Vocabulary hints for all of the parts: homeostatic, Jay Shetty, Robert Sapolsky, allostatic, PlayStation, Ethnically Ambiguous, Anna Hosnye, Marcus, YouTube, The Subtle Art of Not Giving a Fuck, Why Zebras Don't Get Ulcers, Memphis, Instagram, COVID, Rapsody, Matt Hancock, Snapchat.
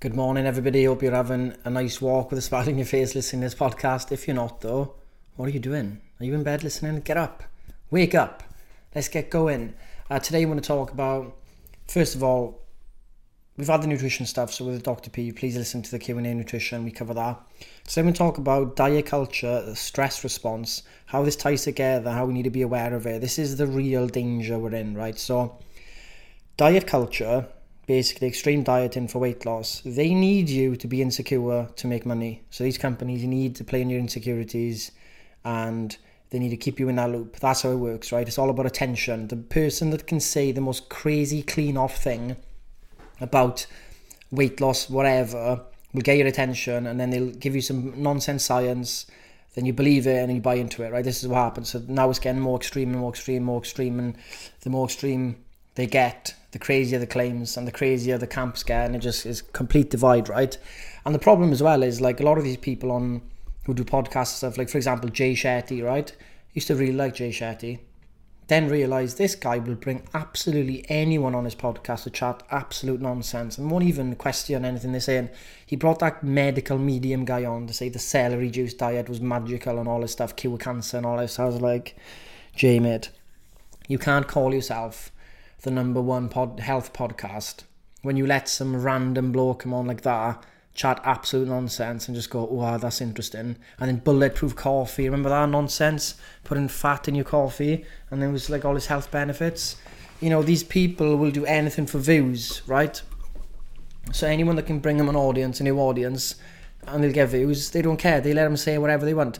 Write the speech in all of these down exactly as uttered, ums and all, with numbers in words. Good morning, everybody. Hope you're having a nice walk with a smile on your face listening to this podcast. If you're not, though, what are you doing? Are you in bed listening? Get up. Wake up. Let's get going. Uh, today, I want to talk about, first of all, we've had the nutrition stuff, so with Doctor P, please listen to the Q and A nutrition. We cover that. Today, I'm going to talk about diet culture, stress response, how this ties together, how we need to be aware of it. This is the real danger we're in, right? So, diet culture, basically extreme dieting for weight loss, they need you to be insecure to make money. So these companies need to play on your insecurities and they need to keep you in that loop. That's how it works, right? It's all about attention. The person that can say the most crazy clean off thing about weight loss, whatever, will get your attention, and then they'll give you some nonsense science, then you believe it and you buy into it, right? This is what happens. So now it's getting more extreme and more extreme, more extreme, and the more extreme they get, the crazier the claims and the crazier the camps get, and it just is complete divide, right? And the problem as well is, like, a lot of these people on who do podcasts stuff, like, for example, Jay Shetty, right? Used to really like Jay Shetty, then realised this guy will bring absolutely anyone on his podcast to chat absolute nonsense and won't even question anything they're saying. He brought that medical medium guy on to say the celery juice diet was magical and all this stuff, cure cancer and all this. I was like, Jay, mate, you can't call yourself the number one pod health podcast when you let some random bloke come on like that, chat absolute nonsense and just go, wow, that's interesting, and then bulletproof coffee, remember that nonsense, putting fat in your coffee, and there was like all his health benefits. You know, these people will do anything for views, right? So anyone that can bring them an audience, a new audience, and they'll get views, they don't care, they let them say whatever they want.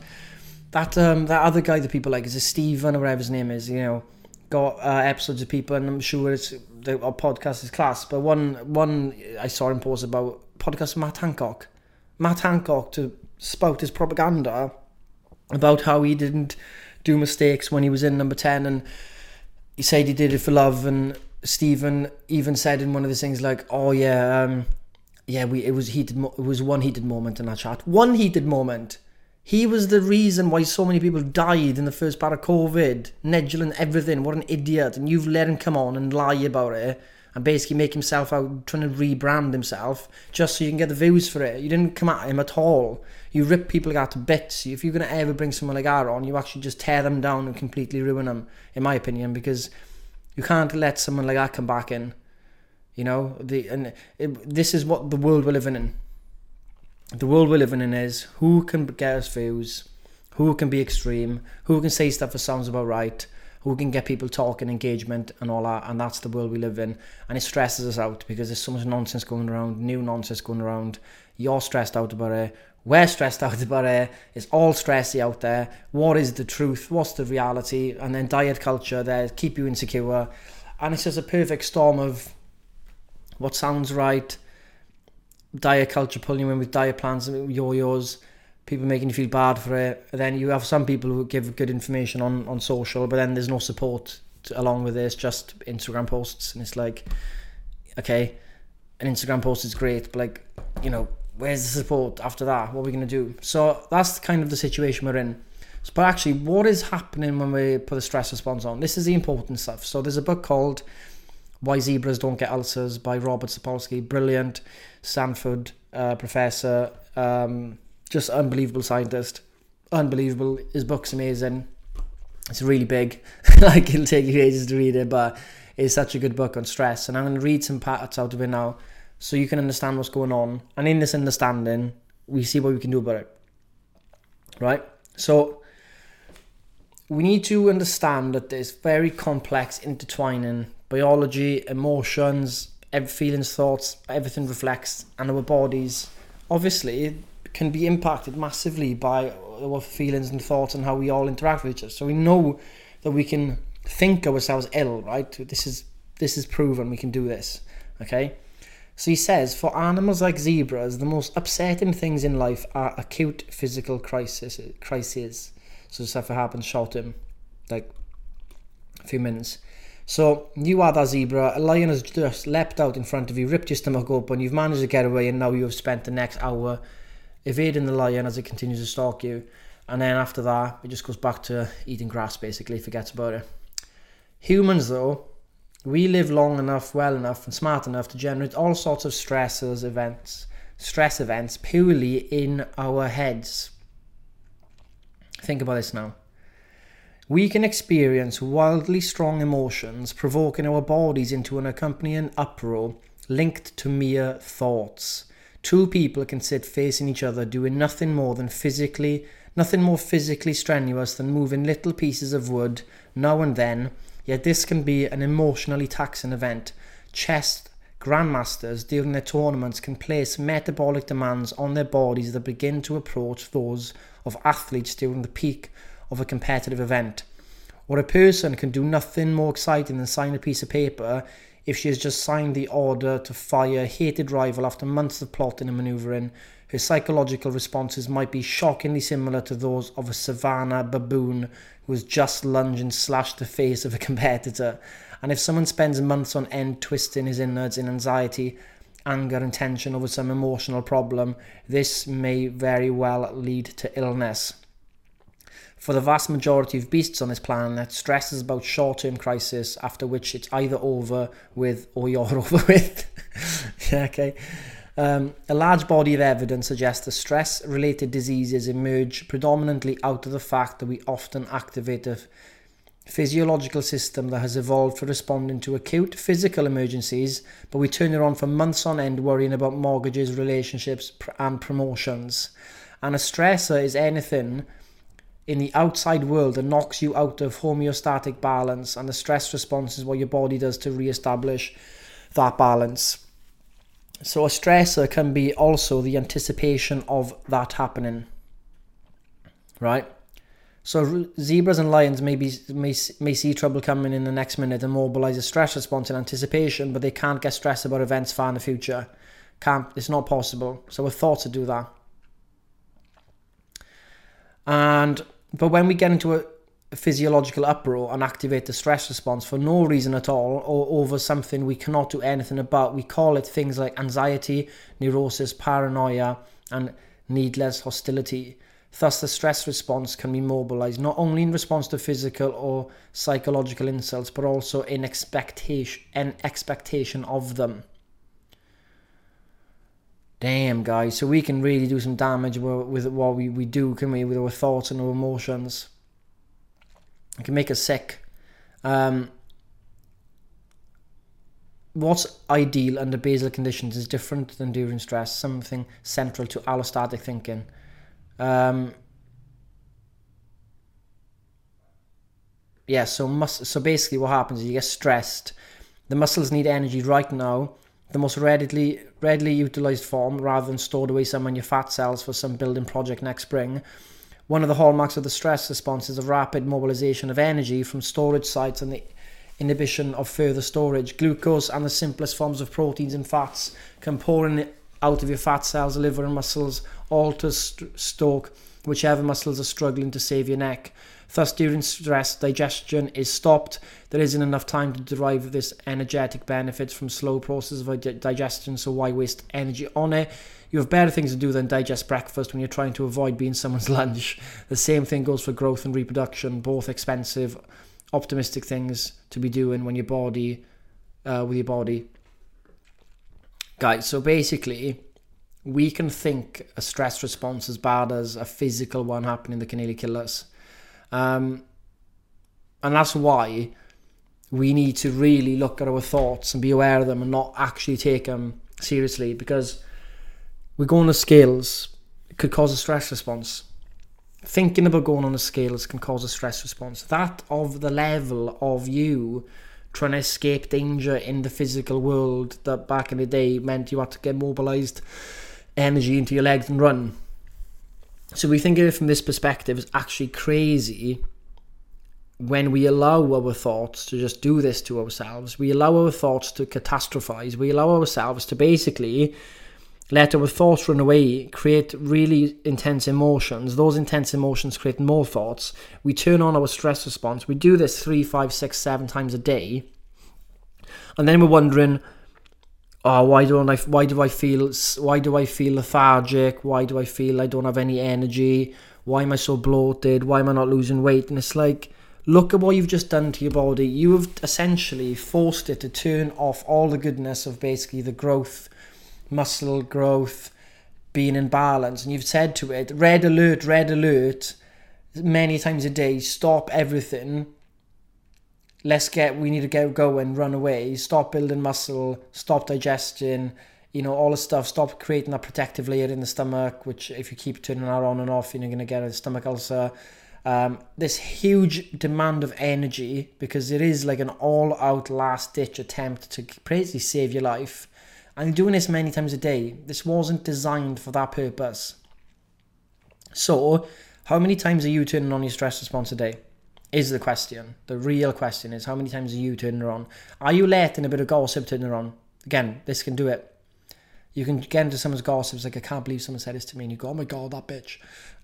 That um, that other guy that people like is a Steven or whatever his name is, you know, got uh, episodes of people, and I'm sure it's the, our podcast is class, but one one I saw him post about podcast of Matt Hancock. Matt Hancock to spout his propaganda about how he didn't do mistakes when he was in number ten, and he said he did it for love, and Stephen even said in one of his things like, oh yeah, um, yeah, we it was heated mo- it was one heated moment in our chat. One heated moment. He was the reason why so many people died in the first part of COVID. Nigel and everything. What an idiot. And you've let him come on and lie about it and basically make himself out, trying to rebrand himself just so you can get the views for it. You didn't come at him at all. You rip people like that to bits. If you're going to ever bring someone like that on, you actually just tear them down and completely ruin them, in my opinion, because you can't let someone like that come back in. You know, the and it, this is what the world we're living in. The world we're living in is who can get us views, who can be extreme, who can say stuff that sounds about right, who can get people talking, engagement and all that, and that's the world we live in. And it stresses us out because there's so much nonsense going around, new nonsense going around. You're stressed out about it, we're stressed out about it, it's all stressy out there. What is the truth? What's the reality? And then diet culture there, keep you insecure. And it's just a perfect storm of what sounds right, diet culture pulling you in with diet plans and yo-yos, people making you feel bad for it. And then you have some people who give good information on, on social, but then there's no support to, along with this, just Instagram posts. And it's like, okay, an Instagram post is great, but, like, you know, where's the support after that? What are we going to do? So that's kind of the situation we're in. So, but actually, what is happening when we put a stress response on? This is the important stuff. So there's a book called Why Zebras Don't Get Ulcers by Robert Sapolsky, brilliant Stanford uh, professor, um, just unbelievable scientist, unbelievable. His book's amazing. It's really big, like, it'll take you ages to read it, but it's such a good book on stress. And I'm going to read some parts out of it now so you can understand what's going on. And in this understanding, we see what we can do about it, right? So we need to understand that there's very complex intertwining biology, emotions, feelings, thoughts, everything reflects, and our bodies obviously can be impacted massively by our feelings and thoughts and how we all interact with each other. So we know that we can think ourselves ill, right? This is this is proven, we can do this, okay? So he says, for animals like zebras, the most upsetting things in life are acute physical crisis, crises. So stuff that happens short term, like a few minutes. So you are that zebra, a lion has just leapt out in front of you, ripped your stomach open, you've managed to get away, and now you have spent the next hour evading the lion as it continues to stalk you. And then after that, it just goes back to eating grass, basically, forgets about it. Humans, though, We live long enough, well enough, and smart enough to generate all sorts of stressors, events, stress events purely in our heads. Think about this now. We can experience wildly strong emotions, provoking our bodies into an accompanying uproar linked to mere thoughts. Two people can sit facing each other doing nothing more than physically, nothing more physically strenuous than moving little pieces of wood now and then, yet this can be an emotionally taxing event. Chess grandmasters during their tournaments can place metabolic demands on their bodies that begin to approach those of athletes during the peak of a competitive event. Or a person can do nothing more exciting than sign a piece of paper if she has just signed the order to fire a hated rival after months of plotting and manoeuvring. Her psychological responses might be shockingly similar to those of a savannah baboon who has just lunged and slashed the face of a competitor. And if someone spends months on end twisting his innards in anxiety, anger and tension over some emotional problem, this may very well lead to illness. For the vast majority of beasts on this planet, stress is about short-term crisis, after which it's either over with or you're over with. yeah, okay. Um, a large body of evidence suggests that stress-related diseases emerge predominantly out of the fact that we often activate a physiological system that has evolved for responding to acute physical emergencies, but we turn it on for months on end worrying about mortgages, relationships, pr- and promotions. And a stressor is anything in the outside world that knocks you out of homeostatic balance, and the stress response is what your body does to re-establish that balance. So a stressor can be also the anticipation of that happening, right? So re- zebras and lions may, be, may, may see trouble coming in the next minute and mobilize a stress response in anticipation, but they can't get stressed about events far in the future. Can't, it's not possible. So we're thought to do that. And but when we get into a physiological uproar and activate the stress response for no reason at all, or over something we cannot do anything about, we call it things like anxiety, neurosis, paranoia, and needless hostility. Thus, the stress response can be mobilized not only in response to physical or psychological insults, but also in expectation, in expectation of them. Damn, guys, so we can really do some damage with what we, we do, can we, with our thoughts and our emotions. It can make us sick. Um, what's ideal under basal conditions is different than during stress, something central to allostatic thinking. Um, yeah, so mus- so basically what happens is you get stressed. The muscles need energy right now. The most readily, readily utilised form, rather than stored away somewhere in your fat cells for some building project next spring. One of the hallmarks of the stress response is the rapid mobilisation of energy from storage sites and the inhibition of further storage. Glucose and the simplest forms of proteins and fats come pouring out of your fat cells, liver and muscles, all to st- stoke whichever muscles are struggling to save your neck. Thus, during stress, digestion is stopped. There isn't enough time to derive this energetic benefit from slow process of digestion, so why waste energy on it? You have better things to do than digest breakfast when you're trying to avoid being someone's lunch. The same thing goes for growth and reproduction, both expensive, optimistic things to be doing when your body, uh, with your body. Guys, so basically, we can think a stress response as bad as a physical one happening that can nearly kill us. Um, and that's why we need to really look at our thoughts and be aware of them and not actually take them seriously, because we're going to scales, it could cause a stress response. Thinking about going on the scales can cause a stress response. That of the level of you trying to escape danger in the physical world that back in the day meant you had to get mobilised energy into your legs and run. So we think of it from this perspective is actually crazy when we allow our thoughts to just do this to ourselves. We allow our thoughts to catastrophize. We allow ourselves to basically let our thoughts run away, create really intense emotions. Those intense emotions create more thoughts. We turn on our stress response. We do this three, five, six, seven times a day. And then we're wondering, oh, why don't I? Why do I feel? Why do I feel lethargic? Why do I feel I don't have any energy? Why am I so bloated? Why am I not losing weight? And it's like, Look at what you've just done to your body. You have essentially forced it to turn off all the goodness of basically the growth, muscle growth, being in balance. And you've said to it, red alert, red alert, many times a day, stop everything. Let's get, we need to get going, run away, stop building muscle, stop digestion, you know, all the stuff, stop creating that protective layer in the stomach, which if you keep turning that on and off, you're going to get a stomach ulcer. Um, this huge demand of energy, because it is like an all-out last-ditch attempt to basically save your life. And you're doing this many times a day. This wasn't designed for that purpose. So, how many times are you turning on your stress response a day? Is the question. The real question is, how many times are you turning her on? Are you letting a bit of gossip turn her on? Again, this can do it. You can get into someone's gossip. It's like, I can't believe someone said this to me. And you go, oh my God, that bitch.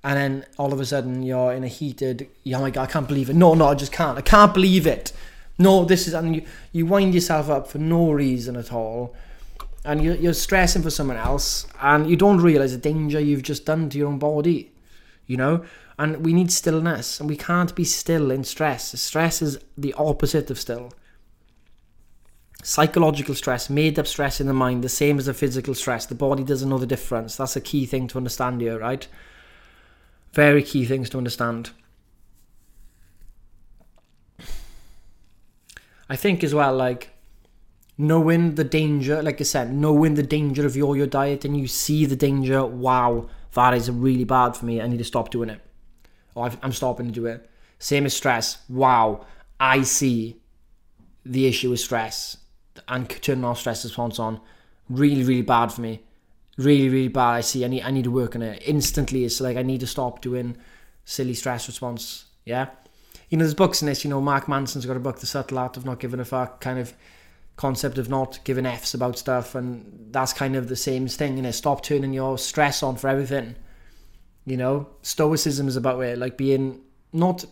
And then all of a sudden you're in a heated, oh my God, I can't believe it. No, no, I just can't. I can't believe it. No, this is, and you, you wind yourself up for no reason at all. And you're, you're stressing for someone else. And you don't realize the danger you've just done to your own body. You know? And we need stillness, and we can't be still in stress. Stress is the opposite of still. Psychological stress, made up stress in the mind, the same as the physical stress. The body doesn't know the difference. That's a key thing to understand here, right? Very key things to understand. I think as well, like, knowing the danger, like I said, knowing the danger of your, your diet, and you see the danger, wow, that is really bad for me, I need to stop doing it. Oh, I'm stopping to do it. Same as stress. Wow, I see the issue with stress and turning off stress response on. Really, really bad for me. Really, really bad. I see. I need. I need to work on it instantly. It's like I need to stop doing silly stress response. Yeah, you know, there's books in this. You know, Mark Manson's got a book, The Subtle Art of Not Giving a Fuck. Kind of concept of not giving f's about stuff, and that's kind of the same thing. You know, stop turning your stress on for everything. You know, stoicism is about it, like being, not,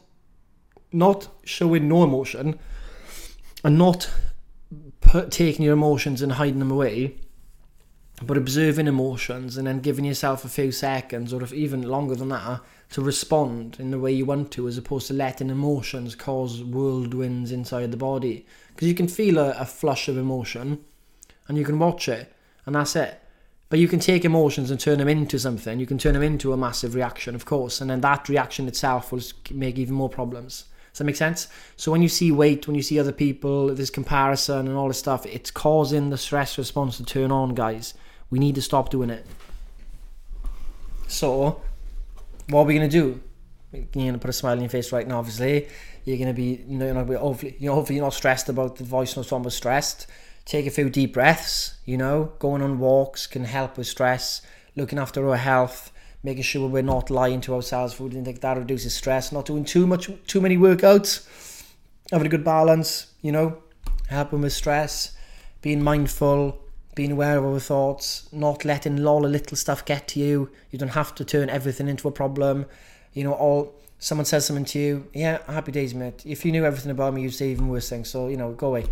not showing no emotion and not put, taking your emotions and hiding them away, but observing emotions and then giving yourself a few seconds or if even longer than that to respond in the way you want to, as opposed to letting emotions cause whirlwinds inside the body. Because you can feel a, a flush of emotion and you can watch it and that's it. But you can take emotions and turn them into something. You can turn them into a massive reaction, of course. And then that reaction itself will make even more problems. Does that make sense? So when you see weight, when you see other people, this comparison and all this stuff, it's causing the stress response to turn on, guys. We need to stop doing it. So, what are we going to do? You're going to put a smile on your face right now, obviously. You're going to be, you know, you're not, hopefully, you know, hopefully you're not stressed about the voice notes, but stressed. Take a few deep breaths, you know, going on walks can help with stress, looking after our health, making sure we're not lying to ourselves, food and like that reduces stress, not doing too much, too many workouts, having a good balance, you know, helping with stress, being mindful, being aware of our thoughts, not letting all the little stuff get to you. You don't have to turn everything into a problem, you know, all... Someone says something to you, yeah, happy days, mate. If you knew everything about me, you'd say even worse things, so, you know, go away,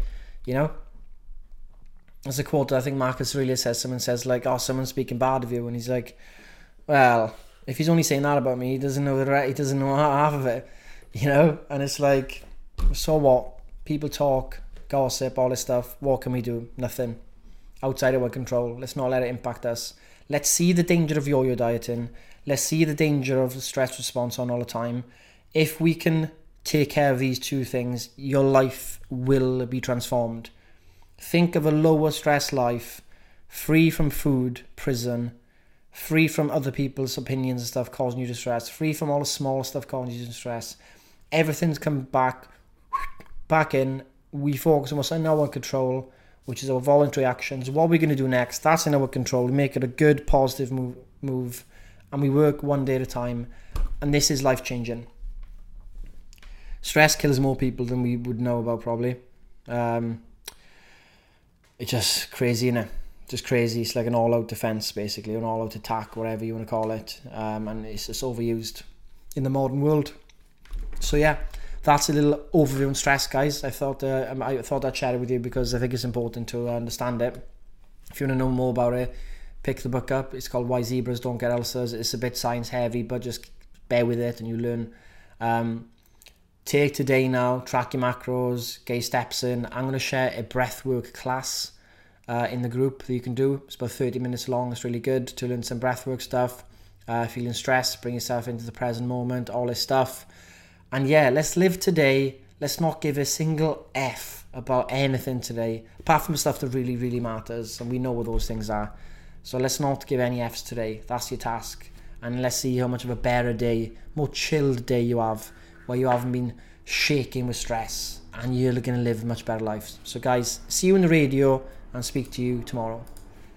you know. There's a quote that I think Marcus really says, someone says like, oh, someone's speaking bad of you, and he's like, well, if he's only saying that about me, he doesn't know the right, he doesn't know half of it, you know. And it's like, so what? People talk, gossip, all this stuff. What can we do? Nothing. Outside of our control. Let's not let it impact us. Let's see the danger of yo-yo dieting. Let's see the danger of stress response on all the time. If we can take care of these two things, your life will be transformed. Think of a lower stress life, free from food, prison, free from other people's opinions and stuff causing you distress, free from all the small stuff causing you distress. Everything's come back, back in. We focus on what's in our control, which is our voluntary actions. What we're going to do next, that's in our control. We make it a good, positive move, move, and we work one day at a time. And this is life-changing. Stress kills more people than we would know about, probably. Um... It's just crazy, innit? Just crazy. It's like an all-out defense, basically, an all-out attack, whatever you want to call it. Um, and it's just overused in the modern world. So yeah, that's a little overview on stress, guys. I thought uh, I thought I'd share it with you because I think it's important to understand it. If you want to know more about it, pick the book up. It's called Why Zebras Don't Get Ulcers. It's a bit science heavy, but just bear with it and you learn. Um, take today now, track your macros, get your steps in. I'm going to share a breathwork class uh, in the group that you can do. It's about thirty minutes long. It's really good to learn some breathwork stuff. Uh, feeling stressed, bring yourself into the present moment, all this stuff. And yeah, let's live today. Let's not give a single F about anything today, apart from stuff that really, really matters. And we know what those things are. So let's not give any Fs today. That's your task. And let's see how much of a better day, more chilled day you have, where you haven't been shaking with stress, and you're going to live a much better life. So guys, see you in the radio, and speak to you tomorrow.